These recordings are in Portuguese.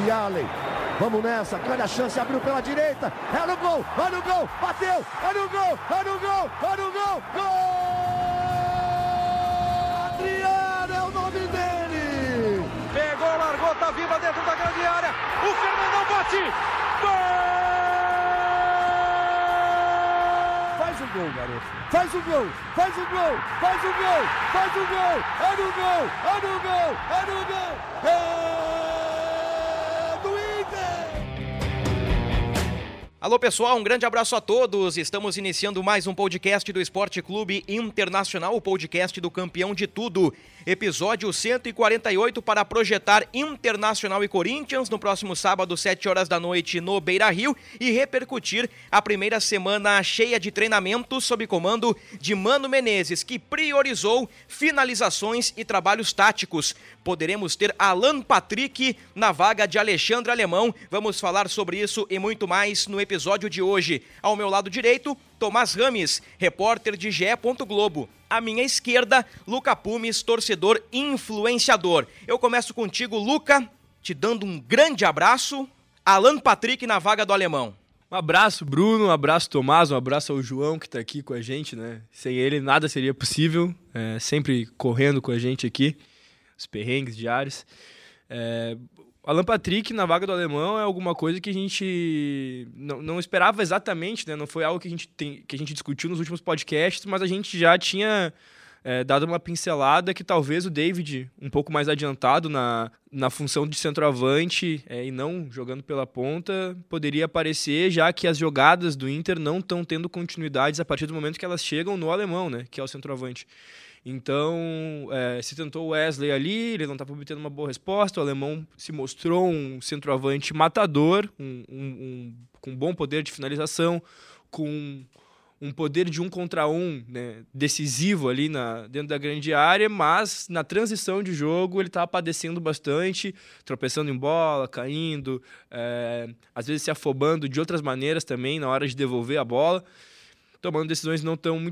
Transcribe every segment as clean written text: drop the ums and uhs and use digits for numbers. de Allen. Vamos nessa, grande a chance, abriu pela direita. É no gol, olha o gol, bateu, olha o gol, olha o gol, olha o gol, gol! Adriano é o nome dele! Pegou, largou, tá viva dentro da grande área. O Fernandão bate! Gol! Faz o gol, garoto. Faz o gol, faz o gol, faz o gol, faz o gol, é no gol, é no gol, é no gol! Alô pessoal, um grande abraço a todos, estamos iniciando mais um podcast do Esporte Clube Internacional, o podcast do campeão de tudo, episódio 148 para projetar Internacional e Corinthians no próximo sábado, 7 horas da noite no Beira-Rio e repercutir a primeira semana cheia de treinamentos sob comando de Mano Menezes, que priorizou finalizações e trabalhos táticos. Poderemos ter Alan Patrick na vaga de Alexandre Alemão, vamos falar sobre isso e muito mais no episódio de hoje. Ao meu lado direito, Tomás Rames, repórter de GE. Globo. À minha esquerda, Luca Pumes, torcedor influenciador. Eu começo contigo, Luca, te dando um grande abraço. Alan Patrick na vaga do Alemão. Um abraço, Bruno, um abraço, Tomás, um abraço ao João que tá aqui com a gente, né? Sem ele nada seria possível, sempre correndo com a gente aqui, os perrengues diários. Alan Patrick na vaga do Alemão é alguma coisa que a gente não esperava exatamente, né? Não foi algo que a gente discutiu nos últimos podcasts, mas a gente já tinha dado uma pincelada que talvez o David, um pouco mais adiantado na função de centroavante e não jogando pela ponta, poderia aparecer, já que as jogadas do Inter não estão tendo continuidades a partir do momento que elas chegam no Alemão, né? Que é o centroavante. Então, se tentou o Wesley ali, ele não estava obtendo uma boa resposta, o Alemão se mostrou um centroavante matador, com bom poder de finalização, com um poder de 1 contra 1, né, decisivo ali dentro da grande área, mas na transição de jogo ele estava padecendo bastante, tropeçando em bola, caindo, às vezes se afobando de outras maneiras também na hora de devolver a bola, tomando decisões não tão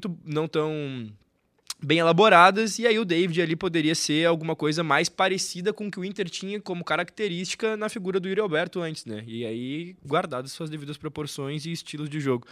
bem elaboradas, e aí o David ali poderia ser alguma coisa mais parecida com o que o Inter tinha como característica na figura do Yuri Alberto antes, né? E aí guardadas suas devidas proporções e estilos de jogo.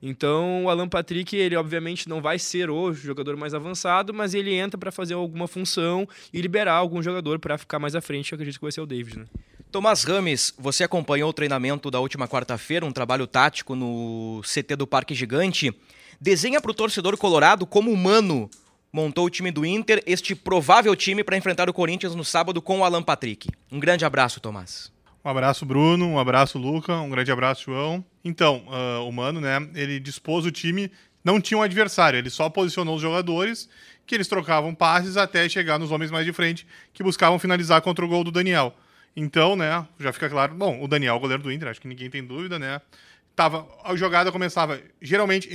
Então o Alan Patrick, ele obviamente não vai ser o jogador mais avançado, mas ele entra para fazer alguma função e liberar algum jogador para ficar mais à frente, eu acredito que vai ser o David, né? Tomás Rames, você acompanhou o treinamento da última quarta-feira, um trabalho tático no CT do Parque Gigante. Desenha para o torcedor colorado como humano montou o time do Inter, este provável time para enfrentar o Corinthians no sábado com o Alan Patrick. Um grande abraço, Tomás. Um abraço, Bruno. Um abraço, Luca. Um grande abraço, João. Então, o Mano, né, ele dispôs o time, não tinha um adversário, ele só posicionou os jogadores, que eles trocavam passes até chegar nos homens mais de frente, que buscavam finalizar contra o gol do Daniel. Então, né, já fica claro, bom, o Daniel, goleiro do Inter, acho que ninguém tem dúvida, né, a jogada começava geralmente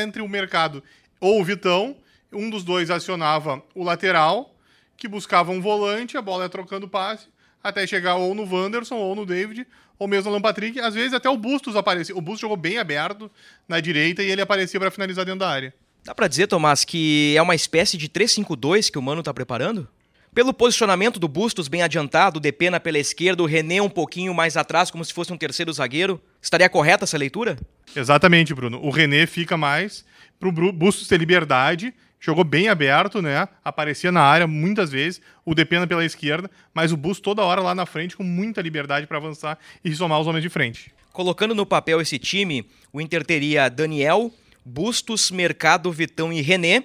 entre o Mercado ou o Vitão. Um dos dois acionava o lateral, que buscava um volante, a bola ia trocando passe, até chegar ou no Wanderson, ou no David, ou mesmo no Alan Patrick. Às vezes até o Bustos aparecia. O Bustos jogou bem aberto na direita e ele aparecia para finalizar dentro da área. Dá para dizer, Tomás, que é uma espécie de 3-5-2 que o Mano está preparando? Pelo posicionamento do Bustos bem adiantado, o Depena pela esquerda, o René um pouquinho mais atrás, como se fosse um terceiro zagueiro. Estaria correta essa leitura? Exatamente, Bruno. O René fica mais para o Bustos ter liberdade. Jogou bem aberto, né? Aparecia na área muitas vezes, o Depena pela esquerda, mas o Bustos toda hora lá na frente com muita liberdade para avançar e somar os homens de frente. Colocando no papel esse time, o Inter teria Daniel, Bustos, Mercado, Vitão e René,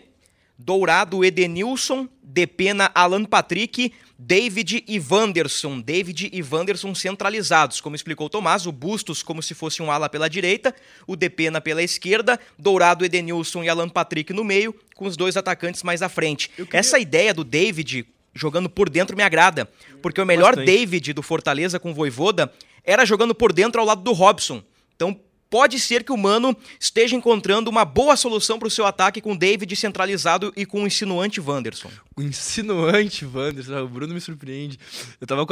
Dourado, Edenilson, Depena, Alan Patrick, David e Wanderson. David e Wanderson centralizados, como explicou o Tomás, o Bustos como se fosse um ala pela direita, o Depena pela esquerda, Dourado, Edenilson e Alan Patrick no meio, com os dois atacantes mais à frente. Essa ideia do David jogando por dentro me agrada, porque o melhor David do Fortaleza com o Vojvoda era jogando por dentro ao lado do Robson. Então, pode ser que o Mano esteja encontrando uma boa solução para o seu ataque com o David centralizado e com o insinuante Wanderson. O insinuante Wanderson, o Bruno me surpreende. Eu tava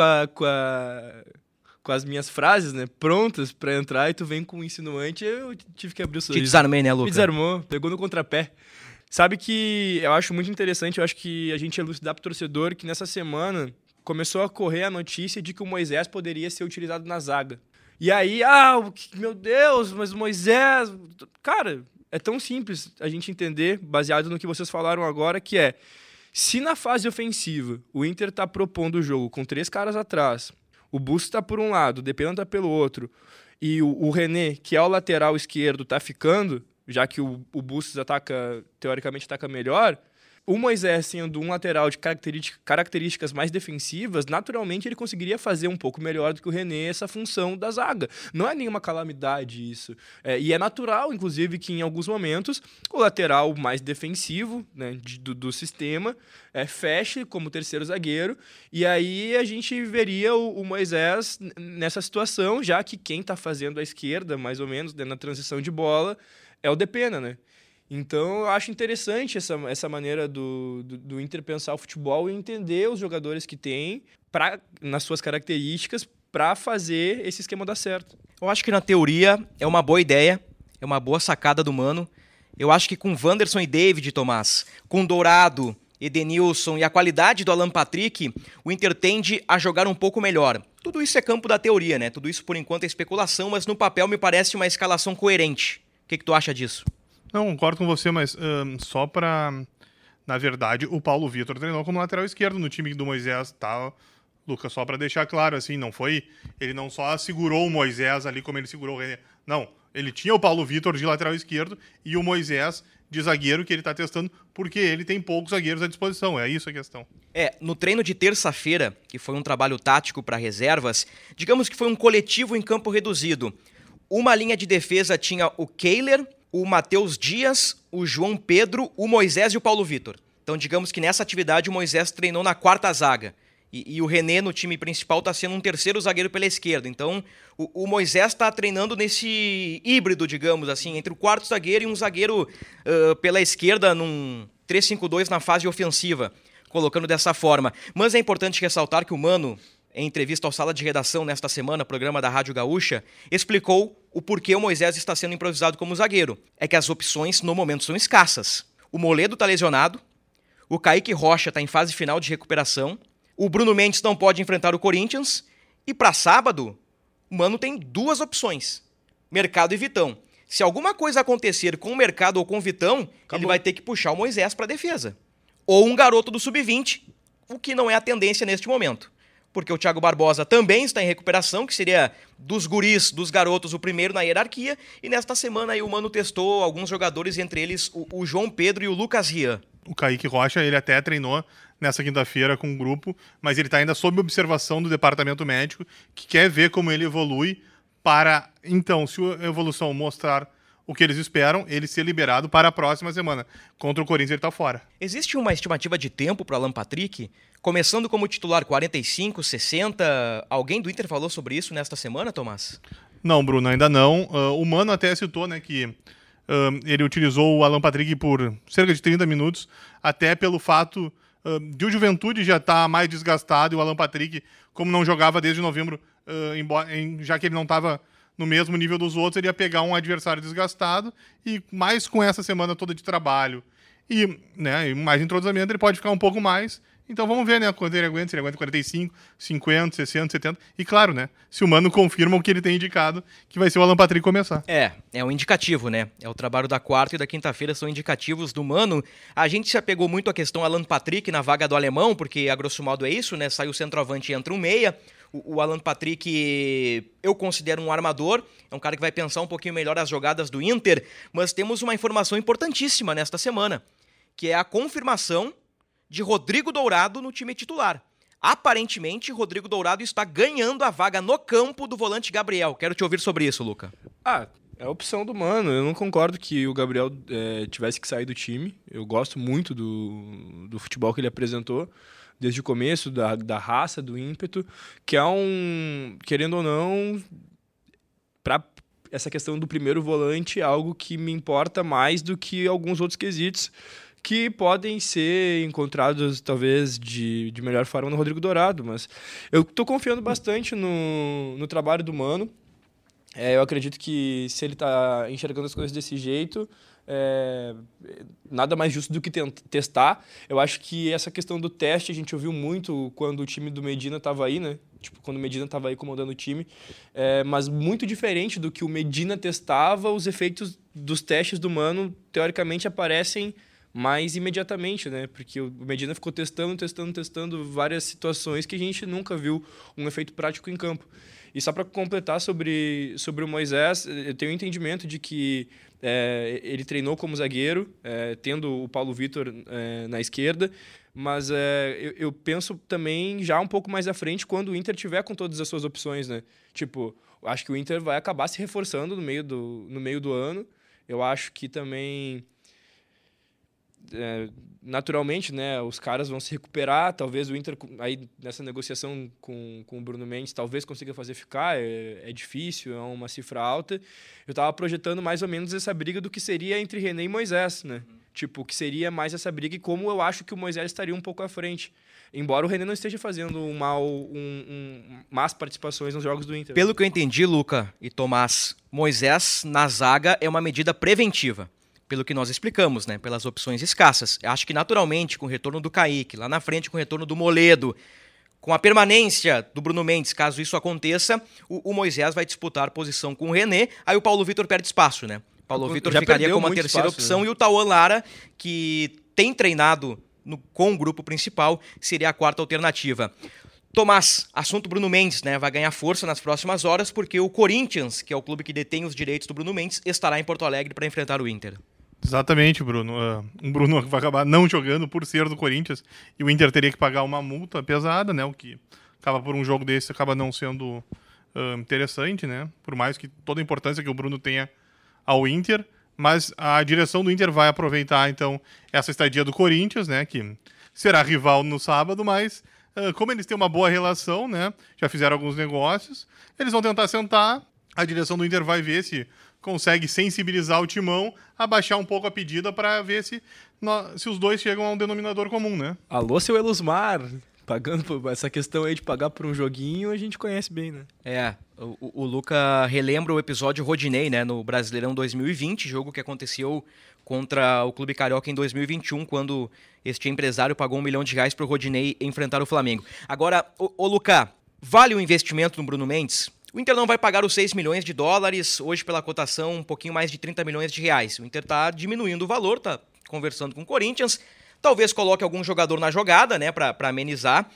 com as minhas frases, né, prontas para entrar e tu vem com o insinuante, eu tive que abrir o sorriso. Te desarmei, né, Luca? Me desarmou, pegou no contrapé. Sabe que eu acho muito interessante, eu acho que a gente elucidar pro torcedor que nessa semana começou a correr a notícia de que o Moisés poderia ser utilizado na zaga. E aí, meu Deus, mas o Moisés... Cara, é tão simples a gente entender, baseado no que vocês falaram agora, que é, se na fase ofensiva o Inter está propondo o jogo com 3 caras atrás, o Bustos está por um lado, o Depena está pelo outro, e o René, que é o lateral esquerdo, está ficando, já que o Bustos ataca, teoricamente ataca melhor... O Moisés, sendo um lateral de características mais defensivas, naturalmente ele conseguiria fazer um pouco melhor do que o René essa função da zaga. Não é nenhuma calamidade isso. E é natural, inclusive, que em alguns momentos o lateral mais defensivo, né, do sistema feche como terceiro zagueiro. E aí a gente veria o Moisés nessa situação, já que quem está fazendo a esquerda, mais ou menos, né, na transição de bola, é o Depena, né? Então, eu acho interessante essa maneira do Inter pensar o futebol e entender os jogadores que tem nas suas características para fazer esse esquema dar certo. Eu acho que, na teoria, é uma boa ideia, é uma boa sacada do Mano. Eu acho que com Wanderson e David, Tomás, com Dourado, Edenilson e a qualidade do Alan Patrick, o Inter tende a jogar um pouco melhor. Tudo isso é campo da teoria, né? Tudo isso, por enquanto, é especulação, mas no papel me parece uma escalação coerente. O que tu acha disso? Não, concordo com você, mas só pra... Na verdade, o Paulo Vitor treinou como lateral esquerdo no time do Moisés, tá, Lucas? Só pra deixar claro, assim, não foi... Ele não só segurou o Moisés ali como ele segurou o René. Não, ele tinha o Paulo Vitor de lateral esquerdo e o Moisés de zagueiro que ele tá testando, porque ele tem poucos zagueiros à disposição, é isso a questão. No treino de terça-feira, que foi um trabalho tático pra reservas, digamos que foi um coletivo em campo reduzido. Uma linha de defesa tinha o Keiler, o Matheus Dias, o João Pedro, o Moisés e o Paulo Vitor. Então, digamos que nessa atividade o Moisés treinou na quarta zaga. E o René, no time principal, está sendo um terceiro zagueiro pela esquerda. Então, o Moisés está treinando nesse híbrido, digamos assim, entre o quarto zagueiro e um zagueiro pela esquerda, num 3-5-2 na fase ofensiva, colocando dessa forma. Mas é importante ressaltar que o Mano, em entrevista ao Sala de Redação nesta semana, programa da Rádio Gaúcha, explicou o porquê o Moisés está sendo improvisado como zagueiro. É que as opções, no momento, são escassas. O Moledo está lesionado, o Kaique Rocha está em fase final de recuperação, o Bruno Mendes não pode enfrentar o Corinthians, e para sábado, o Mano tem 2 opções, Mercado e Vitão. Se alguma coisa acontecer com o Mercado ou com o Vitão, acabou. Ele vai ter que puxar o Moisés para a defesa. Ou um garoto do Sub-20, o que não é a tendência neste momento. Porque o Thiago Barbosa também está em recuperação, que seria dos guris, dos garotos, o primeiro na hierarquia. E nesta semana aí o Mano testou alguns jogadores, entre eles o João Pedro e o Lucas Rian. O Kaique Rocha, ele até treinou nessa quinta-feira com um grupo, mas ele está ainda sob observação do departamento médico, que quer ver como ele evolui para, então, se a evolução mostrar o que eles esperam, ele ser liberado para a próxima semana. Contra o Corinthians ele está fora. Existe uma estimativa de tempo para Alan Patrick? Começando como titular 45, 60, alguém do Inter falou sobre isso nesta semana, Tomás? Não, Bruno, ainda não. O Mano até citou, né, que ele utilizou o Alan Patrick por cerca de 30 minutos, até pelo fato de o Juventude já estar mais desgastado, e o Alan Patrick, como não jogava desde novembro, já que ele não estava no mesmo nível dos outros, ele ia pegar um adversário desgastado, e mais com essa semana toda de trabalho e, né, mais entrosamento, ele pode ficar um pouco mais. Então vamos ver, né, quando ele aguenta, se ele aguenta 45, 50, 60, 70. E claro, né, se o Mano confirma o que ele tem indicado, que vai ser o Alan Patrick começar. É um indicativo, né? É o trabalho da quarta e da quinta-feira, são indicativos do Mano. A gente se apegou muito à questão Alan Patrick na vaga do Alemão, porque a grosso modo é isso, né? Sai o centroavante e entra um meia. O Alan Patrick eu considero um armador, é um cara que vai pensar um pouquinho melhor as jogadas do Inter, mas temos uma informação importantíssima nesta semana, que é a confirmação de Rodrigo Dourado no time titular. Aparentemente, Rodrigo Dourado está ganhando a vaga no campo do volante Gabriel. Quero te ouvir sobre isso, Luca. É a opção do Mano. Eu não concordo que o Gabriel tivesse que sair do time. Eu gosto muito do futebol que ele apresentou desde o começo, da raça, do ímpeto, que é um, querendo ou não, para essa questão do primeiro volante, é algo que me importa mais do que alguns outros quesitos, que podem ser encontrados, talvez, de melhor forma no Rodrigo Dourado, mas eu estou confiando bastante no trabalho do Mano. Eu acredito que se ele está enxergando as coisas desse jeito, nada mais justo do que testar. Eu acho que essa questão do teste a gente ouviu muito quando o time do Medina estava aí, né? Tipo, quando o Medina estava aí comandando o time. Mas muito diferente do que o Medina testava, os efeitos dos testes do Mano, teoricamente, aparecem mais imediatamente, né? Porque o Medina ficou testando várias situações que a gente nunca viu um efeito prático em campo. E só para completar sobre o Moisés, eu tenho um entendimento de que ele treinou como zagueiro, tendo o Paulo Vitor na esquerda, mas eu penso também já um pouco mais à frente quando o Inter tiver com todas as suas opções, né? Tipo, acho que o Inter vai acabar se reforçando no meio do ano. Eu acho que também... naturalmente, né, os caras vão se recuperar, talvez o Inter aí nessa negociação com o Bruno Mendes talvez consiga fazer ficar, é difícil, é uma cifra alta. Eu tava projetando mais ou menos essa briga do que seria entre René e Moisés, né? Tipo, que seria mais essa briga e como eu acho que o Moisés estaria um pouco à frente. Embora o René não esteja fazendo más participações nos jogos do Inter. Pelo que eu entendi, Luca e Tomás, Moisés na zaga é uma medida preventiva. Pelo que nós explicamos, né? Pelas opções escassas. Acho que naturalmente, com o retorno do Kaique, lá na frente com o retorno do Moledo, com a permanência do Bruno Mendes, caso isso aconteça, o Moisés vai disputar posição com o René, aí o Paulo Vitor perde espaço, né? O Paulo Vitor ficaria como a terceira opção, né? E o Tauan Lara, que tem treinado com o grupo principal, seria a quarta alternativa. Tomás, assunto Bruno Mendes, né? Vai ganhar força nas próximas horas, porque o Corinthians, que é o clube que detém os direitos do Bruno Mendes, estará em Porto Alegre para enfrentar o Inter. Exatamente, Bruno. O Bruno vai acabar não jogando por ser do Corinthians e o Inter teria que pagar uma multa pesada, né? O que acaba por um jogo desse acaba não sendo interessante, né? Por mais que toda a importância que o Bruno tenha ao Inter, mas a direção do Inter vai aproveitar então essa estadia do Corinthians, né? Que será rival no sábado, mas como eles têm uma boa relação, né? Já fizeram alguns negócios, eles vão tentar sentar. A direção do Inter vai ver se consegue sensibilizar o timão, abaixar um pouco a pedida para ver se os dois chegam a um denominador comum, né? Alô, seu Elusmar, pagando por essa questão aí de pagar por um joguinho, a gente conhece bem, né? O Luca relembra o episódio Rodinei, né, no Brasileirão 2020, jogo que aconteceu contra o Clube Carioca em 2021, quando este empresário pagou R$1 milhão para o Rodinei enfrentar o Flamengo. Agora, o Luca, vale o investimento no Bruno Mendes? O Inter não vai pagar os US$6 milhões, hoje pela cotação um pouquinho mais de R$30 milhões. O Inter está diminuindo o valor, está conversando com o Corinthians, talvez coloque algum jogador na jogada, né, para amenizar.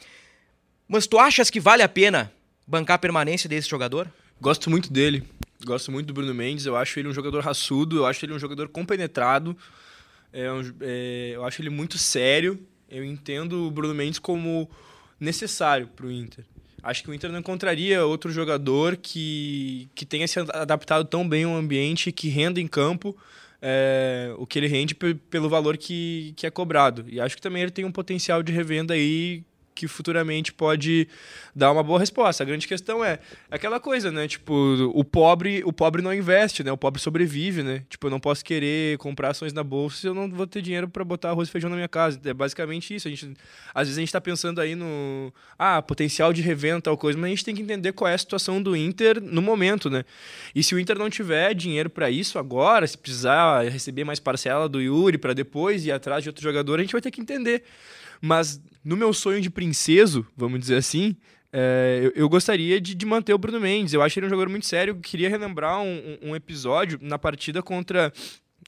Mas tu achas que vale a pena bancar a permanência desse jogador? Gosto muito dele, gosto muito do Bruno Mendes, eu acho ele um jogador raçudo, eu acho ele um jogador compenetrado, eu acho ele muito sério, eu entendo o Bruno Mendes como necessário para o Inter. Acho que o Inter não encontraria outro jogador que tenha se adaptado tão bem ao ambiente, que renda em campo o que ele rende pelo valor que é cobrado. E acho que também ele tem um potencial de revenda aí que futuramente pode dar uma boa resposta. A grande questão é aquela coisa, né? Tipo, o pobre não investe, né? O pobre sobrevive, né? Tipo, eu não posso querer comprar ações na bolsa se eu não vou ter dinheiro para botar arroz e feijão na minha casa. É basicamente isso. Às vezes a gente tá pensando aí no potencial de revenda, tal coisa, mas a gente tem que entender qual é a situação do Inter no momento, né? E se o Inter não tiver dinheiro para isso agora, se precisar receber mais parcela do Yuri para depois ir atrás de outro jogador, a gente vai ter que entender. Mas no meu sonho de princeso, vamos dizer assim, eu gostaria de manter o Bruno Mendes. Eu acho ele um jogador muito sério. Eu queria relembrar um episódio na partida contra...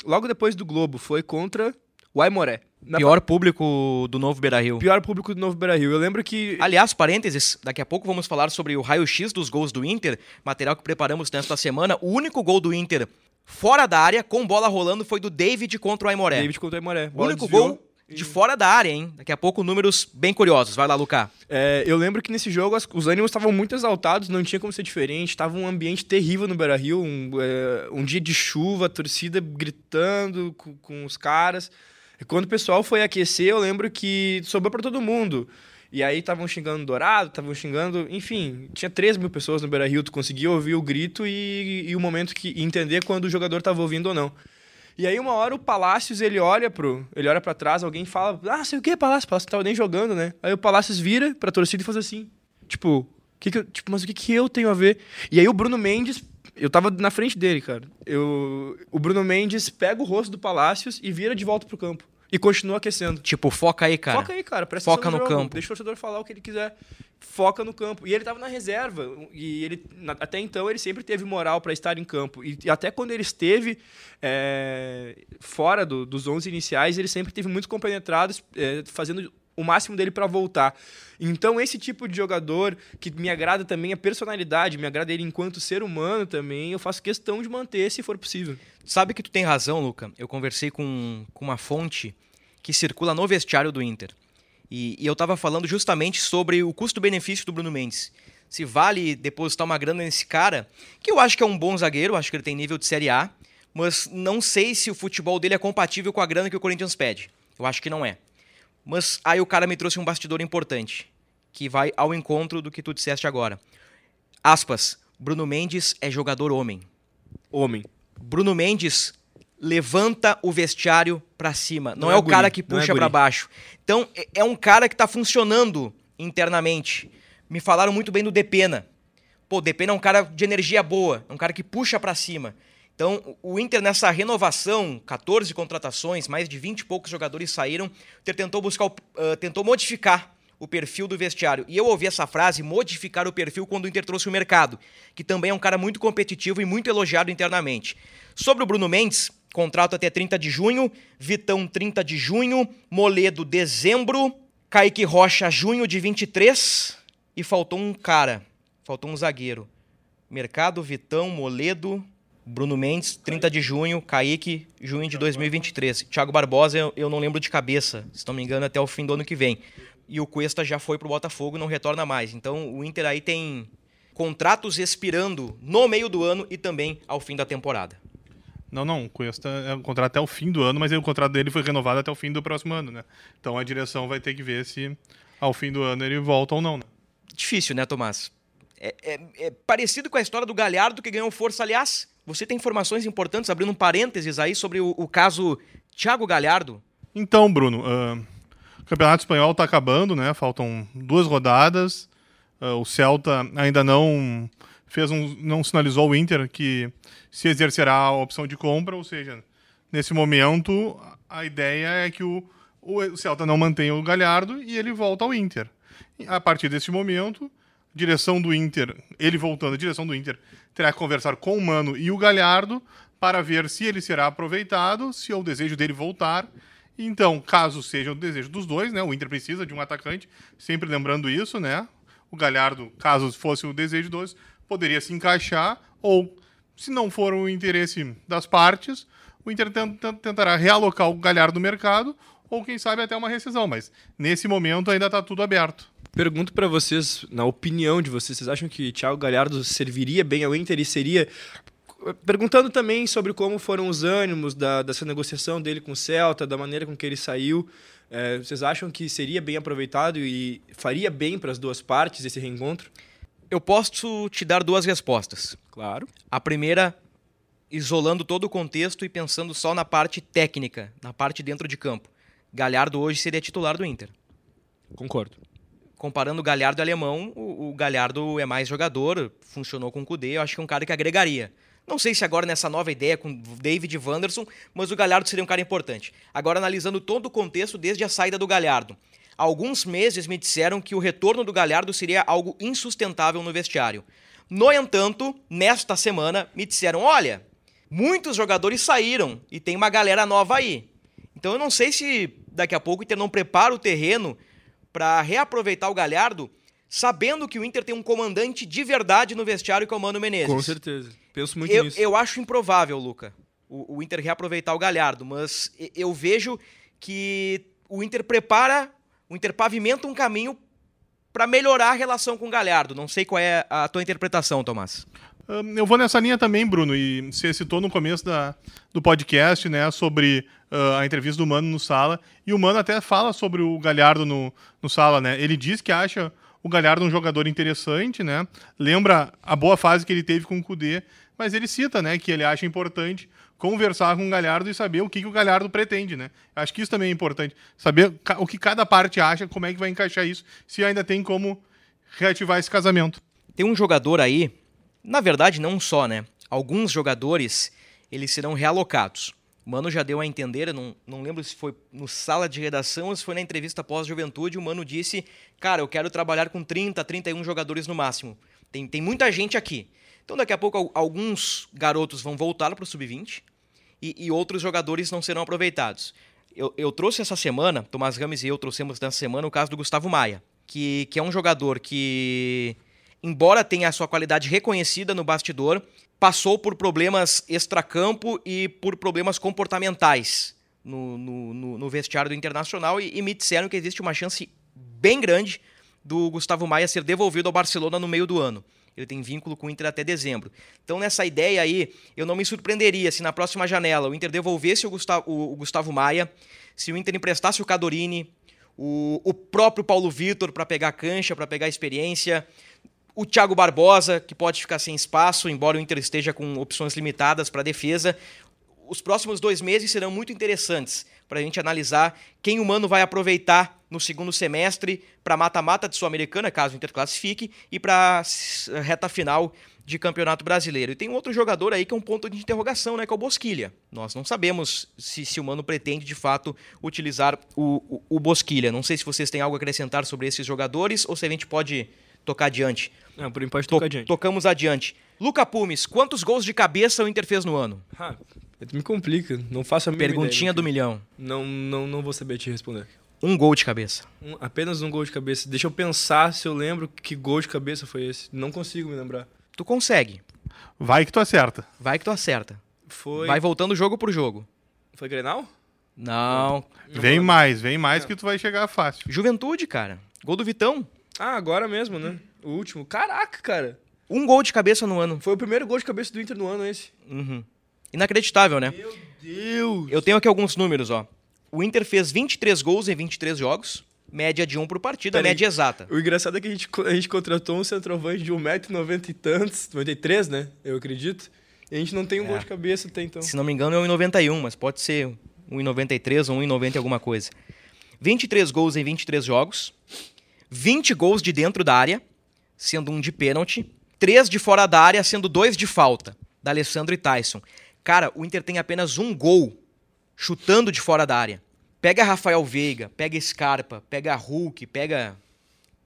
Logo depois do Globo, foi contra o Aimoré. Pior público do Novo Beira-Rio. Pior público do Novo Beira-Rio. Eu lembro que... Aliás, parênteses, daqui a pouco vamos falar sobre o raio-x dos gols do Inter, material que preparamos nesta semana. O único gol do Inter fora da área, com bola rolando, foi do David contra o Aimoré. O único gol... De fora da área, hein? Daqui a pouco números bem curiosos. Vai lá, Lucas. Eu lembro que nesse jogo os ânimos estavam muito exaltados, não tinha como ser diferente. Tava um ambiente terrível no Beira-Rio, um dia de chuva, a torcida gritando com os caras. E quando o pessoal foi aquecer, eu lembro que sobrou para todo mundo. E aí estavam xingando Dourado, estavam xingando... Enfim, tinha 3 mil pessoas no Beira-Rio, tu conseguia ouvir o grito e o momento e entender quando o jogador estava ouvindo ou não. E aí, uma hora, o Palacios, ele olha pra trás, alguém fala, sei o que, Palacios? Palacios não tava nem jogando, né? Aí o Palacios vira pra torcida e faz assim, tipo, mas o que eu tenho a ver? E aí o Bruno Mendes Eu tava na frente dele, cara. O Bruno Mendes pega o rosto do Palacios e vira de volta pro campo. E continua aquecendo. Tipo, foca aí, cara. Foca aí, cara. Presta atenção no campo. Deixa o torcedor falar o que ele quiser. Foca no campo. E ele tava na reserva. E ele, até então, ele sempre teve moral pra estar em campo. E até quando ele esteve fora dos 11 iniciais, ele sempre teve muito compenetrado, fazendo o máximo dele para voltar. Então, esse tipo de jogador, que me agrada também a personalidade, me agrada ele enquanto ser humano também, eu faço questão de manter, se for possível. Sabe que tu tem razão, Luca. Eu conversei com uma fonte que circula no vestiário do Inter. E eu estava falando justamente sobre o custo-benefício do Bruno Mendes. Se vale depositar uma grana nesse cara, que eu acho que é um bom zagueiro, acho que ele tem nível de Série A, mas não sei se o futebol dele é compatível com a grana que o Corinthians pede. Eu acho que não é. Mas aí o cara me trouxe um bastidor importante, que vai ao encontro do que tu disseste agora. Aspas, Bruno Mendes é jogador homem. Homem. Bruno Mendes levanta o vestiário pra cima. Não é o cara que puxa pra baixo. Então, é um cara que tá funcionando internamente. Me falaram muito bem do Depena. Pô, Depena é um cara de energia boa, é um cara que puxa pra cima. Então, o Inter, nessa renovação, 14 contratações, mais de 20 e poucos jogadores saíram, o Inter tentou modificar o perfil do vestiário. E eu ouvi essa frase, modificar o perfil, quando o Inter trouxe o Mercado, que também é um cara muito competitivo e muito elogiado internamente. Sobre o Bruno Mendes, contrato até 30 de junho, Vitão 30 de junho, Moledo dezembro, Kaique Rocha junho de 23, e faltou um zagueiro. Mercado, Vitão, Moledo... Bruno Mendes, 30 de junho, Kaique, junho de 2023. Thiago Barbosa, eu não lembro de cabeça, se não me engano, até o fim do ano que vem. E o Cuesta já foi pro Botafogo e não retorna mais. Então o Inter aí tem contratos expirando no meio do ano e também ao fim da temporada. Não, o Cuesta é um contrato até o fim do ano, mas o contrato dele foi renovado até o fim do próximo ano, né? Então a direção vai ter que ver se ao fim do ano ele volta ou não. Né? Difícil, né, Tomás? É parecido com a história do Galhardo, que ganhou força, aliás... Você tem informações importantes, abrindo um parênteses aí, sobre o caso Thiago Galhardo? Então, Bruno, o Campeonato Espanhol está acabando, né? Faltam 2 rodadas. O Celta ainda não sinalizou o Inter que se exercerá a opção de compra, ou seja, nesse momento a ideia é que o Celta não mantenha o Galhardo e ele volta ao Inter. A partir desse momento... direção do Inter, ele voltando, a direção do Inter terá que conversar com o Mano e o Galhardo para ver se ele será aproveitado, se é o desejo dele voltar. Então, caso seja o desejo dos dois, né, o Inter precisa de um atacante, sempre lembrando isso, né? O Galhardo, caso fosse o desejo dos dois, poderia se encaixar, ou se não for o interesse das partes, o Inter tentará realocar o Galhardo do mercado, ou quem sabe até uma rescisão, mas nesse momento ainda está tudo aberto. Pergunto para vocês, na opinião de vocês, vocês acham que Thiago Galhardo serviria bem ao Inter e seria... Perguntando também sobre como foram os ânimos dessa negociação dele com o Celta, da maneira com que ele saiu, vocês acham que seria bem aproveitado e faria bem para as duas partes esse reencontro? Eu posso te dar 2 respostas. Claro. A primeira, isolando todo o contexto e pensando só na parte técnica, na parte dentro de campo. Galhardo hoje seria titular do Inter. Concordo. Comparando o Galhardo e o Alemão, o Galhardo é mais jogador, funcionou com o Kudê, eu acho que é um cara que agregaria. Não sei se agora nessa nova ideia com David e Wanderson, mas o Galhardo seria um cara importante. Agora, analisando todo o contexto desde a saída do Galhardo. Alguns meses me disseram que o retorno do Galhardo seria algo insustentável no vestiário. No entanto, nesta semana, me disseram, olha, muitos jogadores saíram e tem uma galera nova aí. Então eu não sei se daqui a pouco o Inter não prepara o terreno para reaproveitar o Galhardo, sabendo que o Inter tem um comandante de verdade no vestiário, que é o Mano Menezes. Com certeza. Penso muito nisso. Eu acho improvável, Luca, o Inter reaproveitar o Galhardo, mas eu vejo que o Inter pavimenta um caminho para melhorar a relação com o Galhardo. Não sei qual é a tua interpretação, Tomás. Eu vou nessa linha também, Bruno, e você citou no começo do podcast, né, sobre a entrevista do Mano no Sala, e o Mano até fala sobre o Galhardo no Sala, né, ele diz que acha o Galhardo um jogador interessante, né, lembra a boa fase que ele teve com o Kudê, mas ele cita, né, que ele acha importante conversar com o Galhardo e saber o que o Galhardo pretende, né, acho que isso também é importante, saber o que cada parte acha, como é que vai encaixar isso, se ainda tem como reativar esse casamento. Tem um jogador aí, na verdade, não só, né? alguns jogadores eles serão realocados. O Mano já deu a entender, não lembro se foi no sala de redação ou se foi na entrevista pós-Juventude, o Mano disse, cara, eu quero trabalhar com 30, 31 jogadores no máximo. Tem muita gente aqui. Então daqui a pouco alguns garotos vão voltar para o Sub-20 e outros jogadores não serão aproveitados. Eu trouxe essa semana, Tomás Rames e eu trouxemos nessa semana o caso do Gustavo Maia, que é um jogador que, embora tenha a sua qualidade reconhecida no bastidor, passou por problemas extracampo e por problemas comportamentais no vestiário do Internacional e me disseram que existe uma chance bem grande do Gustavo Maia ser devolvido ao Barcelona no meio do ano. Ele tem vínculo com o Inter até dezembro. Então nessa ideia aí, eu não me surpreenderia se na próxima janela o Inter devolvesse o Gustavo Maia, se o Inter emprestasse o Cadorini, o próprio Paulo Vitor para pegar cancha, para pegar experiência, o Thiago Barbosa, que pode ficar sem espaço, embora o Inter esteja com opções limitadas para defesa. Os próximos 2 meses serão muito interessantes para a gente analisar quem o Mano vai aproveitar no segundo semestre para mata-mata de Sul-Americana, caso o Inter classifique, e para a reta final de Campeonato Brasileiro. E tem um outro jogador aí que é um ponto de interrogação, né, que é o Bosquilha. Nós não sabemos se o Mano pretende, de fato, utilizar o Bosquilha. Não sei se vocês têm algo a acrescentar sobre esses jogadores ou se a gente pode tocar adiante. Não, por empate tocar adiante. Tocamos adiante. Luca Pumes, quantos gols de cabeça o Inter fez no ano? Me complica, não faço a mínima ideia. Perguntinha do milhão. Não vou saber te responder. Um gol de cabeça. Apenas um gol de cabeça. Deixa eu pensar se eu lembro que gol de cabeça foi esse. Não consigo me lembrar. Tu consegue. Vai que tu acerta. Foi... Vai voltando jogo por jogo. Foi Grenal? Não. Vem mais que tu vai chegar fácil. Juventude, cara. Gol do Vitão. Ah, agora mesmo, né? O último. Caraca, cara. Um gol de cabeça no ano. Foi o primeiro gol de cabeça do Inter no ano, esse. Uhum. Inacreditável, né? Meu Deus! Eu tenho aqui alguns números, ó. O Inter fez 23 gols em 23 jogos. Média de 1 por partida, média exata. O engraçado é que a gente contratou um centroavante de 1,90 e tantos. 93, né? Eu acredito. E a gente não tem um gol de cabeça até então. Se não me engano é 1,91, mas pode ser 1,93 ou 1,90 alguma coisa. 23 gols em 23 jogos. 20 gols de dentro da área, sendo um de pênalti. 3 de fora da área, sendo 2 de falta, da Alessandro e Tyson. Cara, o Inter tem apenas um gol chutando de fora da área. Pega Rafael Veiga, pega Scarpa, pega Hulk, pega,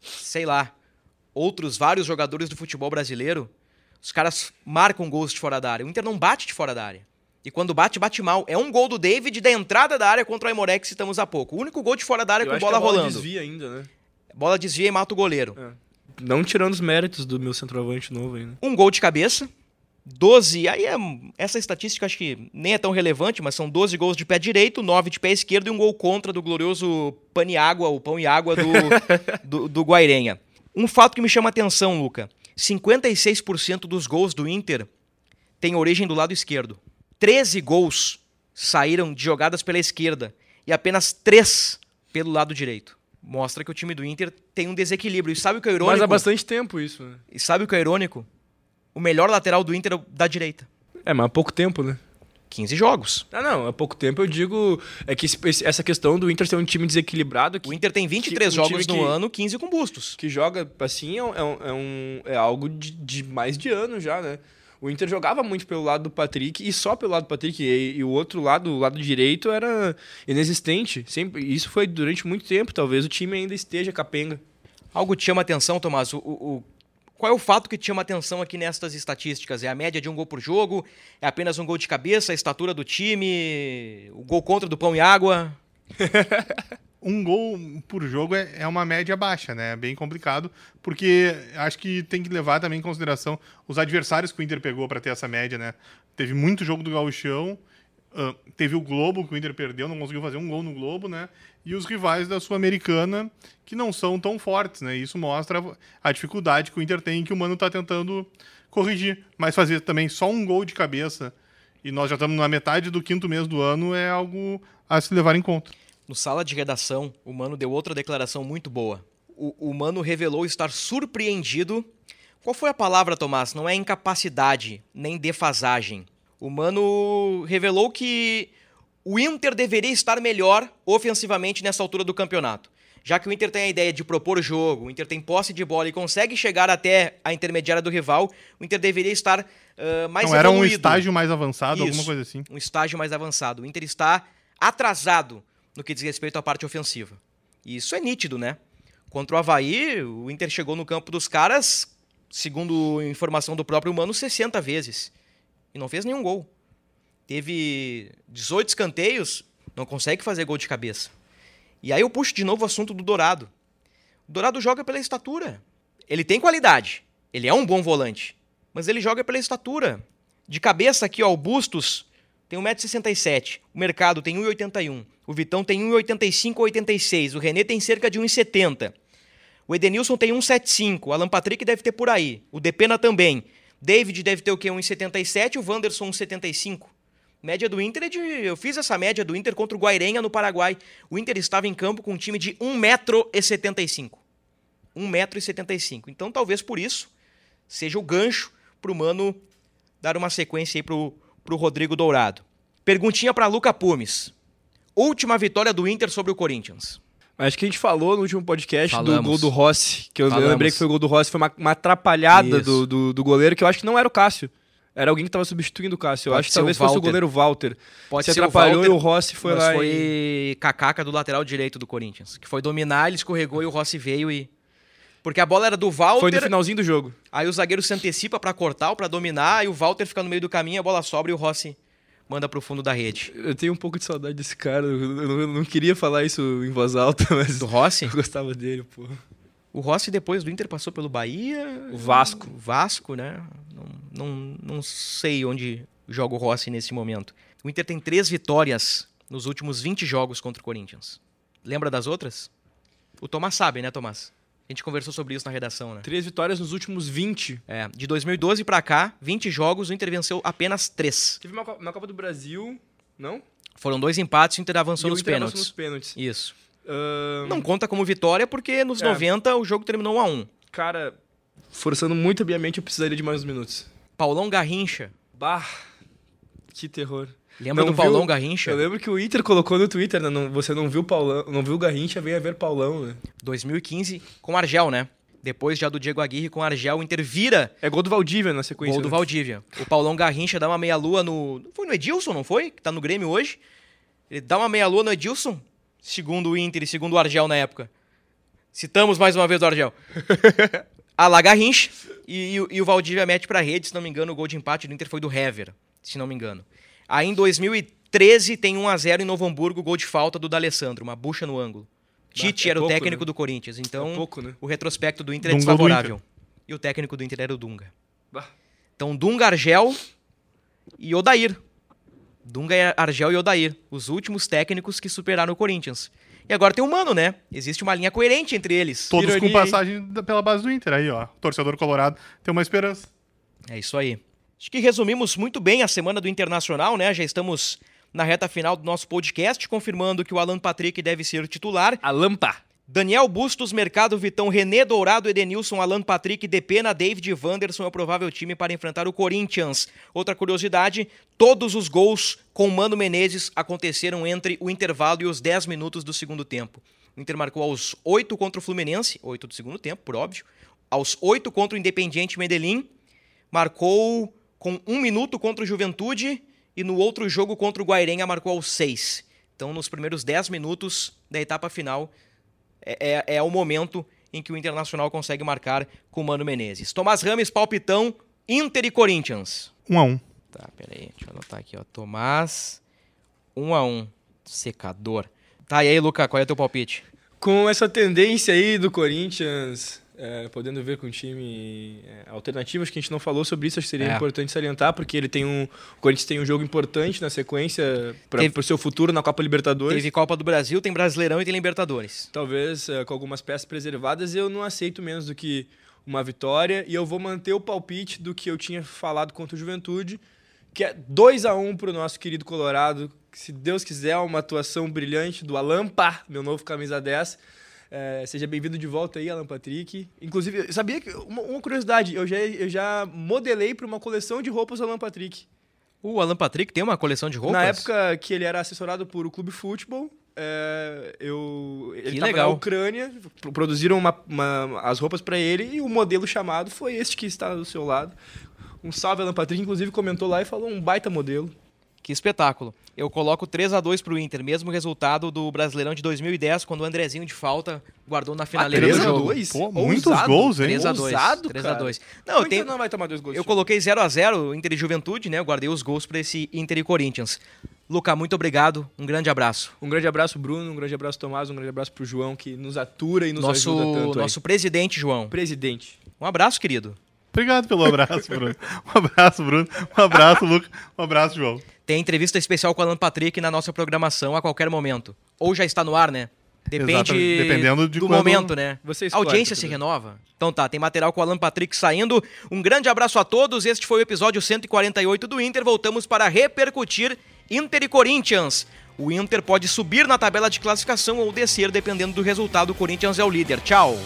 sei lá, outros vários jogadores do futebol brasileiro. Os caras marcam gols de fora da área. O Inter não bate de fora da área. E quando bate, bate mal. É um gol do David da entrada da área contra o Aimoré que citamos há pouco. O único gol de fora da área com bola rolando. Bola desvia ainda, né? Bola desvia e mata o goleiro. É. Não tirando os méritos do meu centroavante novo ainda. Um gol de cabeça. 12, aí essa estatística acho que nem é tão relevante, mas são 12 gols de pé direito, 9 de pé esquerdo e um gol contra do glorioso Paniágua, o Pão e Água do Guairenha. Um fato que me chama a atenção, Luca, 56% dos gols do Inter tem origem do lado esquerdo. 13 gols saíram de jogadas pela esquerda e apenas 3 pelo lado direito. Mostra que o time do Inter tem um desequilíbrio. E sabe o que é irônico? Mas há bastante tempo isso, né? E sabe o que é irônico? O melhor lateral do Inter da direita. É, mas há pouco tempo, né? 15 jogos. Ah, não, há pouco tempo eu digo... É que essa questão do Inter ser um time desequilibrado... O Inter tem 23 jogos no ano, 15 com Bustos. Que joga, assim, é algo de mais de ano já, né? O Inter jogava muito pelo lado do Patrick e só pelo lado do Patrick. E o outro lado, o lado direito, era inexistente. Sempre, isso foi durante muito tempo. Talvez o time ainda esteja capenga. Algo te chama atenção, Tomás? Qual é o fato que te chama atenção aqui nestas estatísticas? É a média de um gol por jogo? É apenas um gol de cabeça? A estatura do time? O gol contra do Pão e Água? Um gol por jogo é uma média baixa, né? É bem complicado, porque acho que tem que levar também em consideração os adversários que o Inter pegou para ter essa média, né? Teve muito jogo do Gauchão, teve o Globo que o Inter perdeu, não conseguiu fazer um gol no Globo, né? E os rivais da Sul-Americana que não são tão fortes, né? Isso mostra a dificuldade que o Inter tem e que o Mano está tentando corrigir. Mas fazer também só um gol de cabeça, e nós já estamos na metade do quinto mês do ano, é algo a se levar em conta. No sala de redação, o Mano deu outra declaração muito boa. O Mano revelou estar surpreendido. Qual foi a palavra, Tomás? Não é incapacidade, nem defasagem. O Mano revelou que o Inter deveria estar melhor ofensivamente nessa altura do campeonato. já que o Inter tem a ideia de propor o jogo, o Inter tem posse de bola e consegue chegar até a intermediária do rival, o Inter deveria estar mais evoluído. Não, era um estágio mais avançado, isso, alguma coisa assim. Um estágio mais avançado. O Inter está atrasado no que diz respeito à parte ofensiva. E isso é nítido, né? Contra o Avaí, o Inter chegou no campo dos caras, segundo informação do próprio Mano, 60 vezes. E não fez nenhum gol. Teve 18 escanteios, não consegue fazer gol de cabeça. E aí eu puxo de novo o assunto do Dourado. O Dourado joga pela estatura. Ele tem qualidade. Ele é um bom volante. Mas ele joga pela estatura. De cabeça aqui, ó, o Bustos tem 1,67 m. O Mercado tem 1,81 m. O Vitão tem 1,85 ou 86. O René tem cerca de 1,70 m. O Edenilson tem 1,75 m. O Alan Patrick deve ter por aí. O Depena também. David deve ter o quê? 1,77 m. O Wanderson 1,75 m. Média do Inter é de... Eu fiz essa média do Inter contra o Guairenha no Paraguai. O Inter estava em campo com um time de 1,75 m. 1,75 m. Então, talvez por isso, seja o gancho pro Mano dar uma sequência aí pro Rodrigo Dourado. Perguntinha para Luca Pumes. Última vitória do Inter sobre o Corinthians. Acho que a gente falou no último podcast do gol do Rossi, que eu lembrei que foi o gol do Rossi, foi uma atrapalhada do goleiro, que eu acho que não era o Cássio. Era alguém que estava substituindo o Cássio. Eu acho que talvez fosse o goleiro Walter. Pode ser o Walter. Se atrapalhou e o Rossi foi lá. Mas foi cacaca do lateral direito do Corinthians, que foi dominar, ele escorregou e o Rossi veio e... Porque a bola era do Walter. Foi no finalzinho do jogo. Aí o zagueiro se antecipa para cortar ou para dominar e o Walter fica no meio do caminho, a bola sobra e o Rossi manda pro fundo da rede. Eu tenho um pouco de saudade desse cara. Eu não queria falar isso em voz alta, mas... Do Rossi? Eu gostava dele, pô. O Rossi, depois do Inter, passou pelo Bahia... O Vasco. O Vasco, né? Não sei onde joga o Rossi nesse momento. O Inter tem 3 vitórias nos últimos 20 jogos contra o Corinthians. Lembra das outras? O Tomás sabe, né, Tomás? A gente conversou sobre isso na redação, né? 3 vitórias nos últimos 20. É, de 2012 pra cá, 20 jogos, o Inter venceu apenas 3. Teve uma Copa do Brasil, não? Foram 2 empates, o Inter avançou nos pênaltis. Isso. Não conta como vitória, porque nos 90 o jogo terminou 1-1. Cara, forçando muito a minha mente, eu precisaria de mais uns minutos. Paulão Garrincha. Bah, que terror. Lembra do Paulão Garrincha? Eu lembro que o Inter colocou no Twitter, né? Você não viu Paulão, não viu Garrincha, venha ver Paulão, né? 2015 com Argel, né? Depois já do Diego Aguirre com Argel, o Inter vira... É gol do Valdívia na sequência. Gol do Valdívia. O Paulão Garrincha dá uma meia-lua no... Foi no Edenilson, não foi? Que tá no Grêmio hoje. Ele dá uma meia-lua no Edenilson. Segundo o Inter e segundo o Argel na época. Citamos mais uma vez o Argel. A La Garrincha e o Valdívia mete pra rede, se não me engano, o gol de empate do Inter foi do Hever, se não me engano. Aí em 2013 tem 1-0 em Novo Hamburgo, gol de falta do D'Alessandro, uma bucha no ângulo. Tite era pouco, o técnico, né, do Corinthians, então né? O retrospecto do Inter é desfavorável. Inter. E o técnico do Inter era o Dunga. Bah. Então Dunga, Argel e Odair. Dunga, Argel e Odair, os últimos técnicos que superaram o Corinthians. E agora tem o Mano, né? Existe uma linha coerente entre eles. Todos Ironia, com passagem pela base do Inter. Aí, ó, torcedor colorado tem uma esperança. É isso aí. Acho que resumimos muito bem a semana do Internacional, né? Já estamos na reta final do nosso podcast, confirmando que o Alan Patrick deve ser titular. Alampa. Daniel, Bustos, Mercado, Vitão, René, Dourado, Edenilson, Alan Patrick, Depena, David e Wanderson é o provável time para enfrentar o Corinthians. Outra curiosidade, todos os gols com Mano Menezes aconteceram entre o intervalo e os 10 minutos do segundo tempo. O Inter marcou aos 8 contra o Fluminense, 8 do segundo tempo, por óbvio. Aos 8 contra o Independiente Medellín, marcou com 1 minuto contra o Juventude e no outro jogo contra o Guairenha marcou aos 6. Então, nos primeiros 10 minutos da etapa final... É o momento em que o Internacional consegue marcar com o Mano Menezes. Tomás Rames, palpitão, Inter e Corinthians. 1-1. Tá, peraí, deixa eu anotar aqui, ó. Tomás, 1-1. Secador. Tá, e aí, Luca, qual é o teu palpite? Com essa tendência aí do Corinthians, podendo ver com o time alternativo, acho que a gente não falou sobre isso, acho que seria importante salientar, porque o Corinthians tem um jogo importante na sequência para o seu futuro na Copa Libertadores. Teve Copa do Brasil, tem Brasileirão e tem Libertadores. Talvez com algumas peças preservadas, eu não aceito menos do que uma vitória, e eu vou manter o palpite do que eu tinha falado contra o Juventude, que é 2-1 para o nosso querido Colorado, que, se Deus quiser, uma atuação brilhante do Alampa, meu novo camisa 10. Seja bem-vindo de volta aí, Alan Patrick. Inclusive, eu sabia que uma curiosidade, eu já modelei para uma coleção de roupas do Alan Patrick. O Alan Patrick tem uma coleção de roupas? Na época que ele era assessorado por o Clube Futebol, Ele estava na Ucrânia, produziram as roupas para ele e o modelo chamado foi este que está do seu lado. Um salve, Alan Patrick, inclusive comentou lá e falou um baita modelo. Que espetáculo. Eu coloco 3-2 pro Inter, mesmo resultado do Brasileirão de 2010, quando o Andrezinho de falta guardou na finaleira do jogo. 3-2? Pô, muitos gols, hein? 3-2. Não, não vai tomar 2 gols. Eu coloquei 0-0 Inter e Juventude, né? Eu guardei os gols para esse Inter e Corinthians. Luca, muito obrigado. Um grande abraço. Um grande abraço, Bruno. Um grande abraço, Tomás. Um grande abraço pro João, que nos atura e nos ajuda tanto. Nosso presidente, João. Presidente. Um abraço, querido. Obrigado pelo abraço, Bruno. Um abraço, Bruno. Um abraço, Luca. Um abraço, João. Tem entrevista especial com o Alan Patrick na nossa programação a qualquer momento. Ou já está no ar, né? Dependendo do momento, né? A audiência se renova. Então tá, tem material com o Alan Patrick saindo. Um grande abraço a todos. Este foi o episódio 148 do Inter. Voltamos para repercutir Inter e Corinthians. O Inter pode subir na tabela de classificação ou descer, dependendo do resultado. O Corinthians é o líder. Tchau.